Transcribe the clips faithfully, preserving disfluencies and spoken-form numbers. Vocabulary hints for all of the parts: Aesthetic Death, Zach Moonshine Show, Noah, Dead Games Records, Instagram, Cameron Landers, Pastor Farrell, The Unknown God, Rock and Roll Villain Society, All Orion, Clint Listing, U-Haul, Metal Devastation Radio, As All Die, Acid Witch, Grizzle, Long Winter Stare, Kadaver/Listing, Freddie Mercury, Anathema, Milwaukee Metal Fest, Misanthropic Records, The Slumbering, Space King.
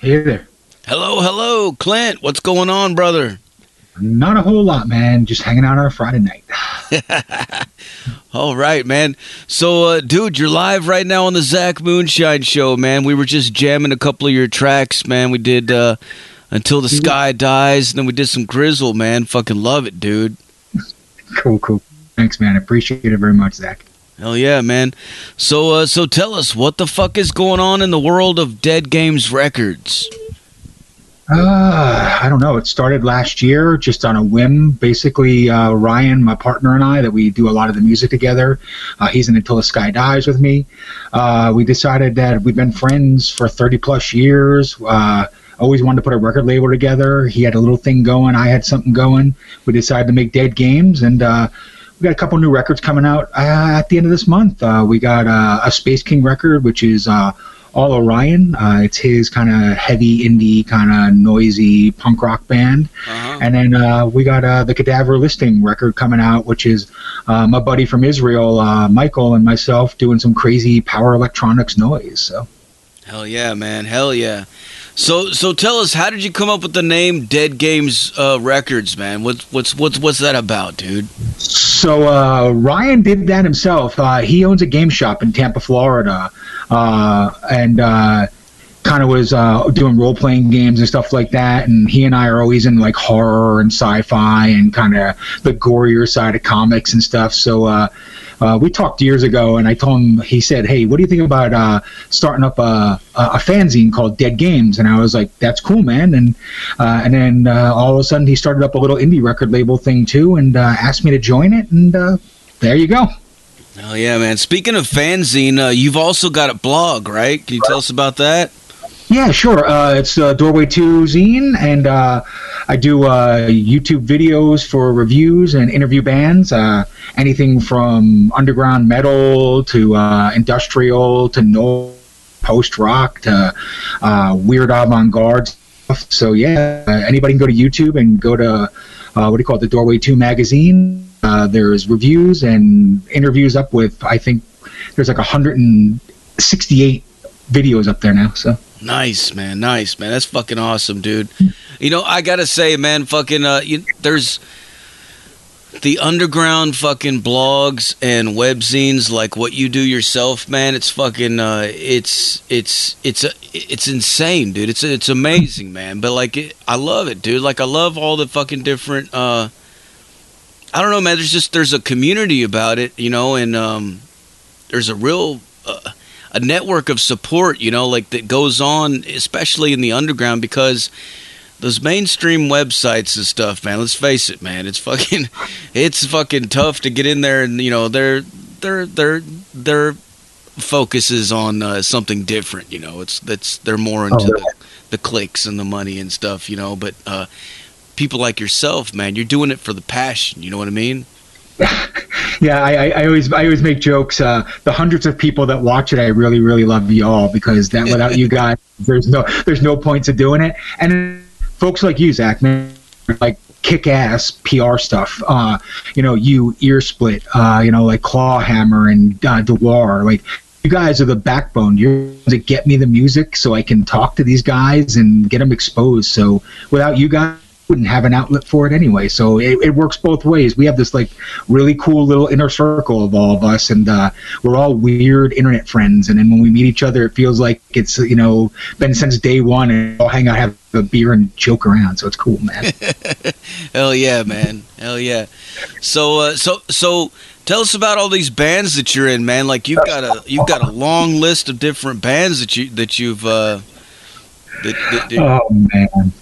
Hey there. Hello, hello, Clint. What's going on, brother? Not a whole lot, man. Just hanging out on a Friday night. All right, man. So, uh, dude, you're live right now on the Zach Moonshine Show, man. We were just jamming a couple of your tracks, man. We did uh, Until the Sky Dies, and then we did some Grizzle, man. Fucking love it, dude. Cool, cool. Thanks, man. I appreciate it very much, Zach. Hell yeah, man. So, uh, so tell us, what the fuck is going on in the world of Dead Games Records? Uh, I don't know. It started last year just on a whim. Basically, uh, Ryan, my partner, and I, that we do a lot of the music together. Uh, he's in Until the Sky Dies with me. Uh, we decided that we've been friends for thirty plus years. Uh, always wanted to put a record label together. He had a little thing going. I had something going. We decided to make Dead Games, and uh, we got a couple new records coming out uh, at the end of this month. Uh, we got uh, a Space King record, which is... Uh, All Orion. Uh, it's his kind of heavy indie, kind of noisy punk rock band. Uh-huh. And then uh, we got uh, the Kadaver/Listing record coming out, which is uh, my buddy from Israel, uh, Michael, and myself doing some crazy power electronics noise. So, hell yeah, man, hell yeah. So, so tell us, how did you come up with the name Dead Games uh, Records, man? What's what's what's what's that about, dude? So uh, Ryan did that himself. Uh, he owns a game shop in Tampa, Florida. Uh, and uh, kind of was uh, doing role-playing games and stuff like that, and he and I are always in like horror and sci-fi and kind of the gorier side of comics and stuff. So uh, uh, we talked years ago, and I told him, he said, hey, what do you think about uh, starting up a, a fanzine called Dead Games? And I was like, that's cool, man. And uh, and then uh, all of a sudden he started up a little indie record label thing too, and uh, asked me to join it, and uh, there you go. Oh yeah, man. Speaking of fanzine, uh, you've also got a blog, right? Can you tell us about that? Yeah, sure. Uh, it's uh, Doorway two Zine, and uh, I do uh, YouTube videos for reviews and interview bands, uh, anything from underground metal to uh, industrial to no post-rock to uh, weird avant-garde stuff. So yeah, uh, anybody can go to YouTube and go to, uh, what do you call it, the Doorway two magazine. Uh, there's reviews and interviews up with, I think, there's like one hundred sixty-eight videos up there now. So nice, man. Nice, man. That's fucking awesome, dude. You know, I got to say, man, fucking, uh, you, there's the underground fucking blogs and web zines like what you do yourself, man. It's fucking, uh, it's, it's, it's, a, it's insane, dude. It's, it's amazing, man. But like, it, I love it, dude. Like, I love all the fucking different, uh, I don't know, man. There's just there's a community about it, you know, and um, there's a real uh, a network of support, you know, like that goes on, especially in the underground, because those mainstream websites and stuff, man. Let's face it, man. It's fucking, it's fucking tough to get in there, and you know, their their their their focus is on uh, something different, you know. It's that's they're more into oh, the, the clicks and the money and stuff, you know, but. Uh, people like yourself, man, you're doing it for the passion, you know what I mean? Yeah, I, I always I always make jokes. Uh, the hundreds of people that watch it, I really, really love you all, because that without you guys, there's no there's no point to doing it. And folks like you, Zach, man, like kick-ass P R stuff. Uh, you know, you Ear Split, uh, you know, like Clawhammer and uh, Dewar, like. You guys are the backbone. You're the ones that get me the music so I can talk to these guys and get them exposed. So without you guys, wouldn't have an outlet for it anyway, so it, it works both ways. We have this like really cool little inner circle of all of us, and uh, we're all weird internet friends. And then when we meet each other, it feels like it's, you know, been since day one, and we'll hang out, have a beer, and joke around. So it's cool, man. Hell yeah, man. Hell yeah. So, uh, so, so, tell us about all these bands that you're in, man. Like you've got a you've got a long list of different bands that you that you've. Uh, that, that, that, oh man.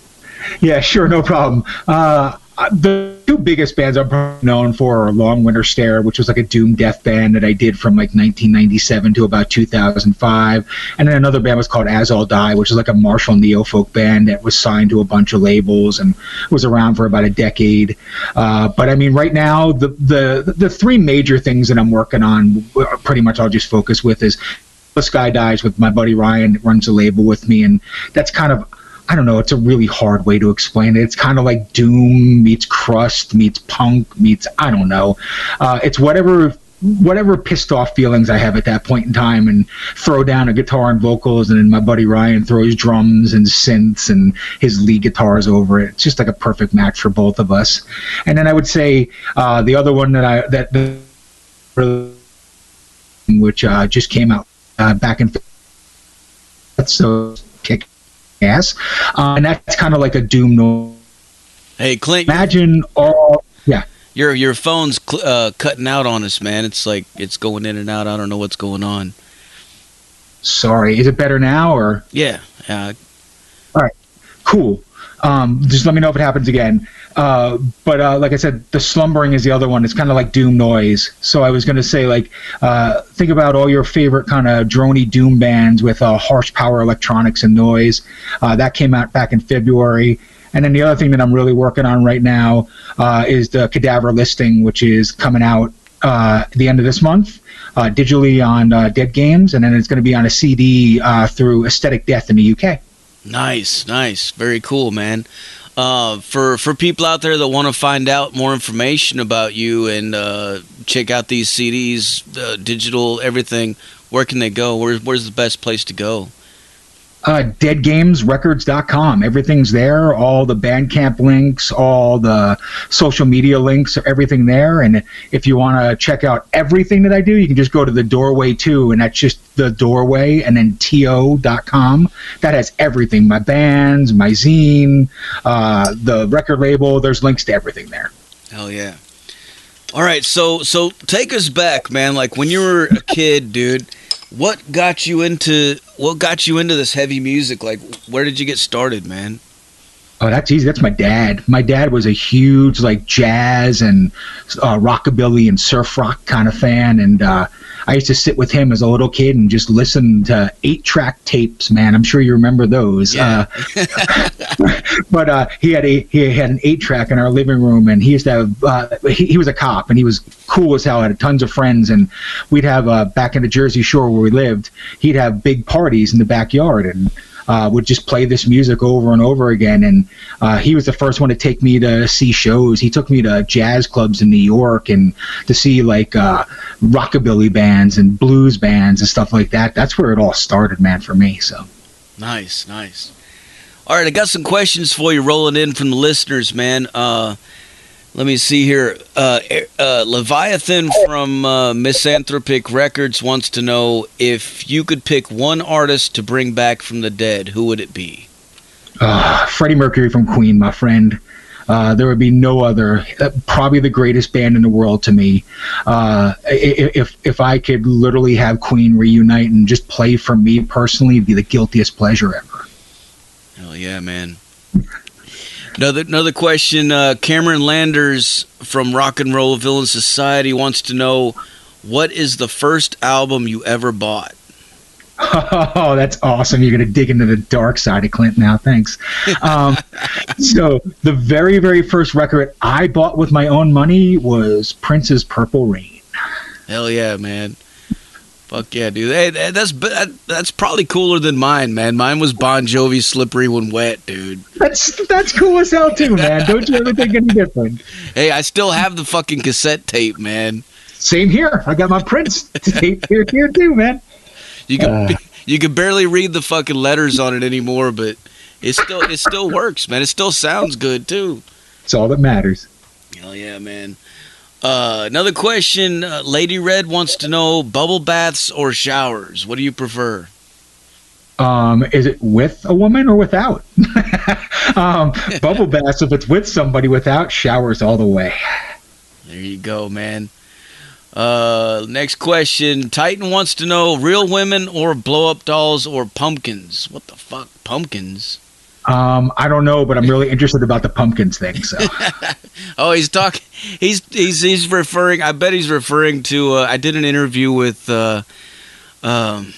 Yeah, sure, no problem. Uh, the two biggest bands I'm probably known for are Long Winter Stare, which was like a doom death band that I did from like nineteen ninety-seven to about two thousand five. And then another band was called As All Die, which is like a Marshall neo-folk band that was signed to a bunch of labels and was around for about a decade. Uh, but I mean, right now, the, the, the three major things that I'm working on, pretty much I'll just focus with, is The Sky Dies with my buddy Ryan that runs a label with me, and that's kind of... I don't know, it's a really hard way to explain it. It's kind of like doom meets crust meets punk meets, I don't know. Uh, it's whatever whatever pissed off feelings I have at that point in time, and throw down a guitar and vocals, and then my buddy Ryan throws drums and synths and his lead guitars over it. It's just like a perfect match for both of us. And then I would say uh, the other one that I that which uh, just came out uh, back in so kick ass, uh, and that's kind of like a doom noise. Hey Clint, imagine all yeah. Your your phone's uh, cutting out on us, man. It's like it's going in and out. I don't know what's going on. Sorry. Is it better now? Or yeah. Uh, All right. Cool. Um, just let me know if it happens again. Uh, but uh, like I said, The Slumbering is the other one. It's kind of like doom noise. So I was going to say, like, uh, think about all your favorite kind of drony doom bands with uh, harsh power electronics and noise. Uh, that came out back in February. And then the other thing that I'm really working on right now uh, is the Kadaver/Listing, which is coming out uh, at the end of this month uh, digitally on uh, Dead Games, and then it's going to be on a C D uh, through Aesthetic Death in the U K. Nice, nice. Very cool, man. Uh, for, for people out there that want to find out more information about you and uh, check out these C Ds, uh, digital, everything, where can they go? Where, where's the best place to go? Uh, dead games records dot com. Everything's there. All the Bandcamp links, all the social media links, everything there. And if you want to check out everything that I do, you can just go to the Doorway two, and that's just the Doorway and then T O dot com. That has everything. My bands, my zine, uh, the record label. There's links to everything there. Hell yeah. All right. So, so take us back, man. Like when you were a kid, dude. What got you into what got you into this heavy music? Like, where did you get started, man? Oh, that's easy. That's my dad. My dad was a huge like jazz and uh, rockabilly and surf rock kind of fan, and uh, I used to sit with him as a little kid and just listen to eight-track tapes. Man, I'm sure you remember those. Yeah. Uh, but uh, he had a he had an eight-track in our living room, and he used to have. Uh, he, he was a cop, and he was cool as hell. I had tons of friends, and we'd have uh, back in the Jersey Shore where we lived. He'd have big parties in the backyard, and. Uh, would just play this music over and over again. And uh, he was the first one to take me to see shows. He took me to jazz clubs in New York and to see like uh, rockabilly bands and blues bands and stuff like that. That's where it all started, man, for me. So nice, nice. All right, I got some questions for you rolling in from the listeners, man. Uh, let me see here. Uh, uh, Leviathan from uh, Misanthropic Records wants to know, if you could pick one artist to bring back from the dead, who would it be? Uh, Freddie Mercury from Queen, my friend. Uh, there would be no other. Uh, probably the greatest band in the world to me. Uh, if if I could literally have Queen reunite and just play for me personally, it'd be the guiltiest pleasure ever. Hell yeah, man. Another, another question, uh, Cameron Landers from Rock and Roll Villain Society wants to know, what is the first album you ever bought? Oh, that's awesome. You're going to dig into the dark side of Clint now. Thanks. Um, so the very, very first record I bought with my own money was Prince's Purple Rain. Hell yeah, man. Fuck yeah, dude. Hey, that's that's probably cooler than mine, man. Mine was Bon Jovi's "Slippery When Wet," dude. That's that's cool as hell too, man. Don't you ever think any different? Hey, I still have the fucking cassette tape, man. Same here. I got my Prince tape here, here too, man. You can uh, you can barely read the fucking letters on it anymore, but it still it still works, man. It still sounds good too. It's all that matters. Hell yeah, man. Uh, another question, uh, Lady Red wants to know, bubble baths or showers? What do you prefer? Um, is it with a woman or without? um, bubble baths if it's with somebody, without showers all the way. There you go, man. Uh, next question, Titan wants to know, real women or blow-up dolls or pumpkins? What the fuck, pumpkins? Um, I don't know, but I'm really interested about the pumpkins thing. So, oh, he's talking. He's he's he's referring. I bet he's referring to. Uh, I did an interview with, uh, um,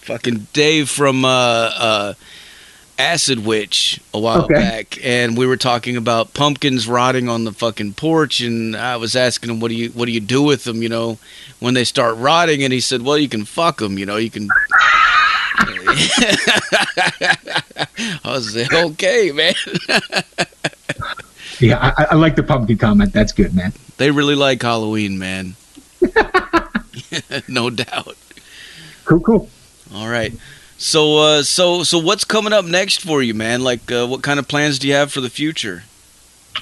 fucking Dave from uh, uh, Acid Witch a while okay. back, and we were talking about pumpkins rotting on the fucking porch, and I was asking him, "What do you what do you do with them? You know, when they start rotting?" And he said, "Well, you can fuck them. You know, you can." I was like, okay, man. Yeah, I, I like the pumpkin comment. That's good, man. They really like Halloween, man. No doubt. Cool, cool. All right. So, uh, so, so, what's coming up next for you, man? Like, uh, what kind of plans do you have for the future?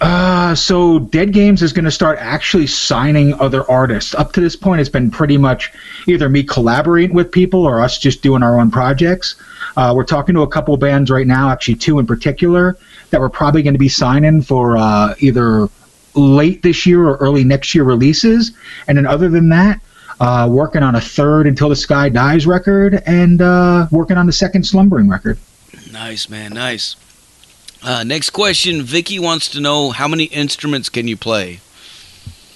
Uh, so Dead Games is going to start actually signing other artists. Up to this point, it's been pretty much either me collaborating with people or us just doing our own projects. Uh, we're talking to a couple of bands right now, actually two in particular, that we're probably going to be signing for uh, either late this year or early next year releases. And then other than that, Uh, working on a third Until the Sky Dies record, and uh, working on the second Slumbering record. Nice, man, nice. Uh, next question, Vicky wants to know, how many instruments can you play?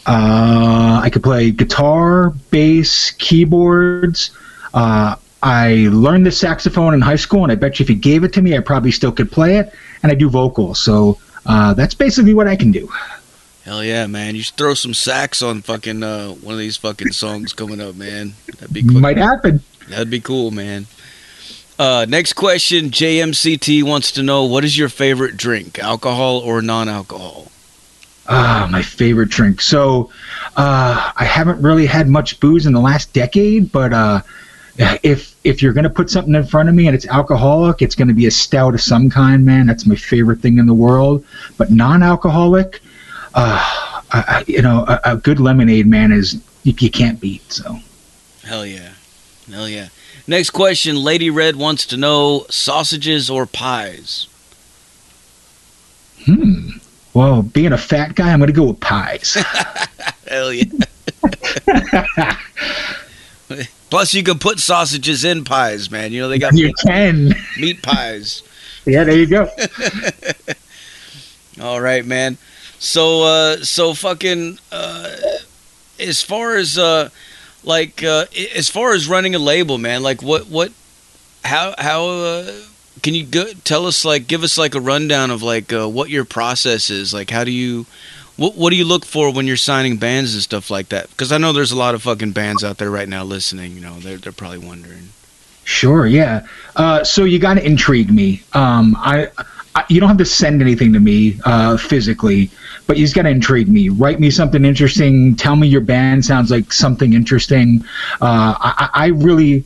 Uh, I could play guitar, bass, keyboards. Uh, I learned the saxophone in high school, and I bet you if you gave it to me, I probably still could play it. And I do vocals, so uh, that's basically what I can do. Hell yeah, man. You should throw some sax on fucking uh, one of these fucking songs coming up, man. That'd be cool. Might happen. That'd be cool, man. Uh, next question, J M C T wants to know, what is your favorite drink, alcohol or non-alcohol? Ah, uh, my favorite drink. So uh, I haven't really had much booze in the last decade, but uh, if if you're going to put something in front of me and it's alcoholic, it's going to be a stout of some kind, man. That's my favorite thing in the world. But non-alcoholic... Uh, I, you know, a, a good lemonade, man, is you, you can't beat. So, hell yeah, hell yeah. Next question, Lady Red wants to know: sausages or pies? Hmm. Well, being a fat guy, I'm gonna go with pies. Hell yeah. Plus, you can put sausages in pies, man. You know they got you meat, can meat pies. Yeah, there you go. All right, man. So, uh, so fucking, uh, as far as, uh, like, uh, as far as running a label, man, like what, what, how, how, uh, can you go, tell us, like, give us like a rundown of like, uh, what your process is? Like, how do you, what, what do you look for when you're signing bands and stuff like that? Because I know there's a lot of fucking bands out there right now listening, you know, they're, they're probably wondering. Sure. Yeah. Uh, so you got to intrigue me. Um, I, I, you don't have to send anything to me uh, physically, but you just got to intrigue me. Write me something interesting. Tell me your band sounds like something interesting. Uh, I, I really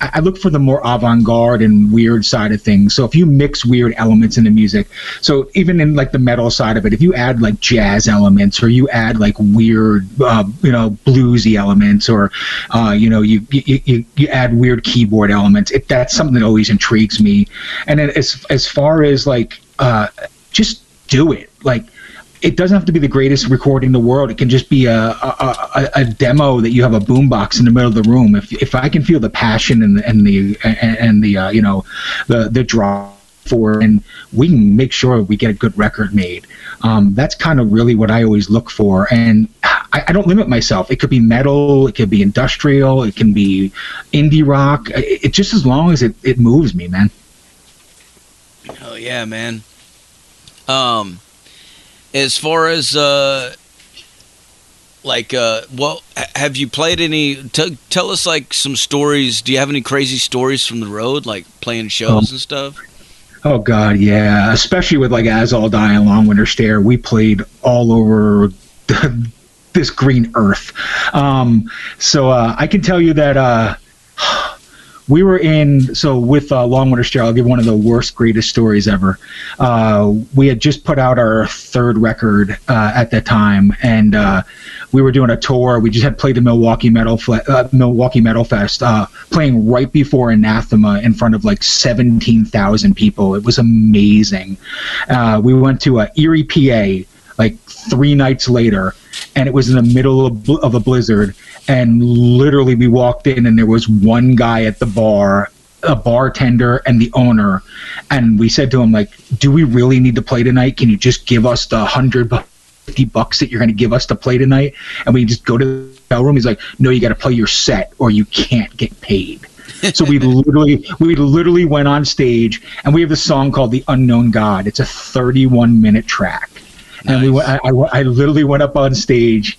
I look for the more avant-garde and weird side of things. So if you mix weird elements into music, so even in like the metal side of it, if you add like jazz elements or you add like weird, uh, you know, bluesy elements or, uh, you know, you, you, you, you add weird keyboard elements, it, that's something that always intrigues me. And then as, as far as like, uh, just do it. Like, it doesn't have to be the greatest recording in the world. It can just be a a, a, a demo that you have a boombox in the middle of the room. If if I can feel the passion and the and the and, and the uh, you know the the draw for it, and we can make sure we get a good record made. Um, that's kind of really what I always look for, and I, I don't limit myself. It could be metal, it could be industrial, it can be indie rock. It, it just as long as it it moves me, man. Oh yeah, man. Um. As far as, uh, like, uh, well, have you played any, t- tell us, like, some stories. Do you have any crazy stories from the road, like playing shows oh. and stuff? Oh, God, yeah. Especially with, like, As All Die and Long Winter Stare, we played all over the, this green earth. Um, so uh, I can tell you that uh, we were in, so with uh, Long Winter Stare, I'll give one of the worst, greatest stories ever. Uh, we had just put out our third record uh, at that time, and uh, we were doing a tour. We just had played the Milwaukee Metal Fle- uh, Milwaukee Metal Fest, uh, playing right before Anathema in front of like seventeen thousand people. It was amazing. Uh, we went to uh, Erie, P A, like three nights later, and it was in the middle of, of a blizzard, and literally we walked in and there was one guy at the bar, a bartender and the owner, and we said to him, like, do we really need to play tonight? Can you just give us the one hundred fifty bucks that you're going to give us to play tonight? And we just go to the hotel room. He's like, no, you got to play your set or you can't get paid. So we literally we literally went on stage, and we have a song called The Unknown God. It's a thirty-one minute track. Nice. And we, I, I, I literally went up on stage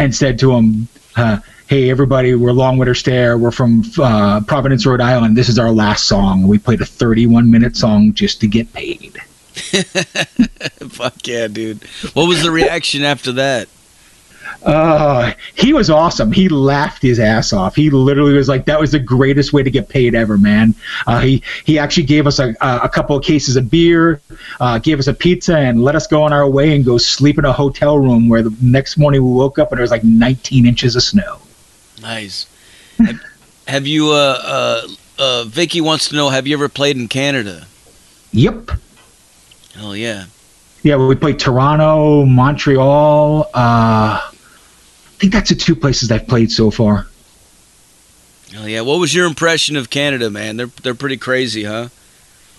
and said to him, uh, hey, everybody, we're Long Winter Stare. We're from uh, Providence, Rhode Island. This is our last song. We played a thirty-one minute song just to get paid. Fuck yeah, dude. What was the reaction after that? Uh, he was awesome. He laughed his ass off. He literally was like, that was the greatest way to get paid ever, man. Uh, he, he actually gave us a, a couple of cases of beer, uh, gave us a pizza, and let us go on our way and go sleep in a hotel room where the next morning we woke up and there was like nineteen inches of snow. Nice. Have you, uh, uh, uh, Vicky wants to know, have you ever played in Canada? Yep. Hell yeah. Yeah, we played Toronto, Montreal. Uh, I think that's the two places I've played so far. Hell yeah. What was your impression of Canada, man? They're they're pretty crazy, huh?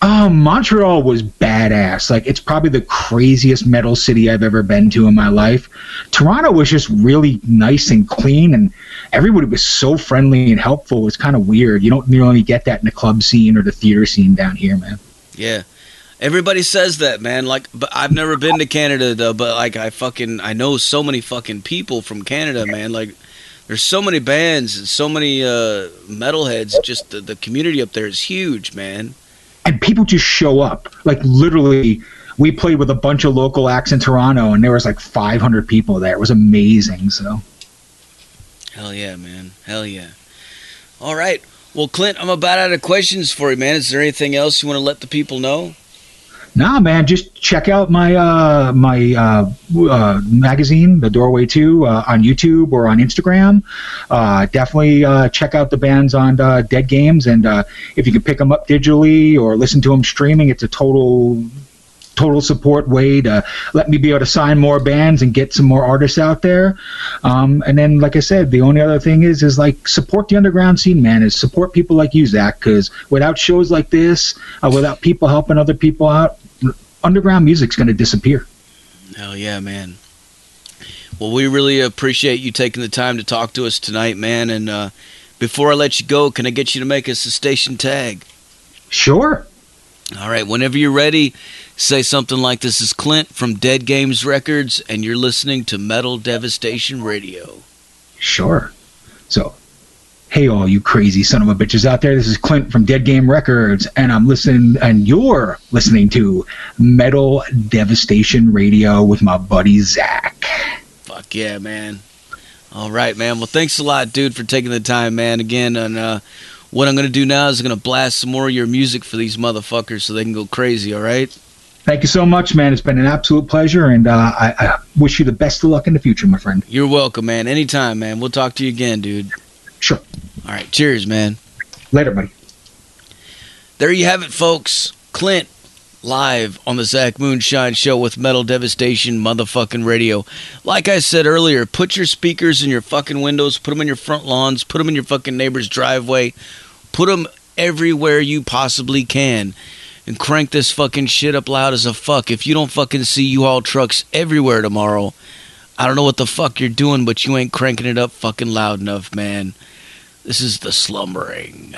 Uh, Montreal was badass. Like, it's probably the craziest metal city I've ever been to in my life. Toronto was just really nice and clean, and everybody was so friendly and helpful. It was kind of weird. You don't really get that in the club scene or the theater scene down here, man. Yeah. Everybody says that, man. Like, but I've never been to Canada though. But like, I fucking I know so many fucking people from Canada, man. Like, there's so many bands and so many uh, metalheads. Just the, the community up there is huge, man. And people just show up. Like, literally, we played with a bunch of local acts in Toronto, and there was like five hundred people there. It was amazing. So, hell yeah, man. Hell yeah. All right. Well, Clint, I'm about out of questions for you, man. Is there anything else you want to let the people know? Nah, man, just check out my uh, my uh, uh, magazine, The Doorway two, uh, on YouTube or on Instagram. Uh, definitely uh, check out the bands on uh, Dead Games, and uh, if you can pick them up digitally or listen to them streaming, it's a total total support way to let me be able to sign more bands and get some more artists out there. Um, and then, like I said, the only other thing is, is like, support the underground scene, man, is support people like you, Zach, because without shows like this, uh, without people helping other people out, underground music's going to disappear. Hell yeah, man. Well, we really appreciate you taking the time to talk to us tonight, man. And uh, before I let you go, can I get you to make us a station tag? Sure. All right, whenever you're ready, say something like, this is Clint from Dead Games Records, and you're listening to Metal Devastation Radio. Sure. So, hey, all you crazy son of a bitches out there, this is Clint from Dead Game Records, and I'm listening, and you're listening to Metal Devastation Radio with my buddy Zach. Fuck yeah, man. All right, man. Well, thanks a lot, dude, for taking the time, man, again, and, uh, what I'm going to do now is I'm going to blast some more of your music for these motherfuckers so they can go crazy, all right? Thank you so much, man. It's been an absolute pleasure, and uh, I, I wish you the best of luck in the future, my friend. You're welcome, man. Anytime, man. We'll talk to you again, dude. Sure. All right. Cheers, man. Later, buddy. There you have it, folks. Clint, live on the Zach Moonshine Show with Metal Devastation motherfucking radio. Like I said earlier, put your speakers in your fucking windows, put them in your front lawns, put them in your fucking neighbor's driveway, put them everywhere you possibly can, and crank this fucking shit up loud as a fuck. If you don't fucking see U-Haul trucks everywhere tomorrow, I don't know what the fuck you're doing, but you ain't cranking it up fucking loud enough, man. This is The Slumbering.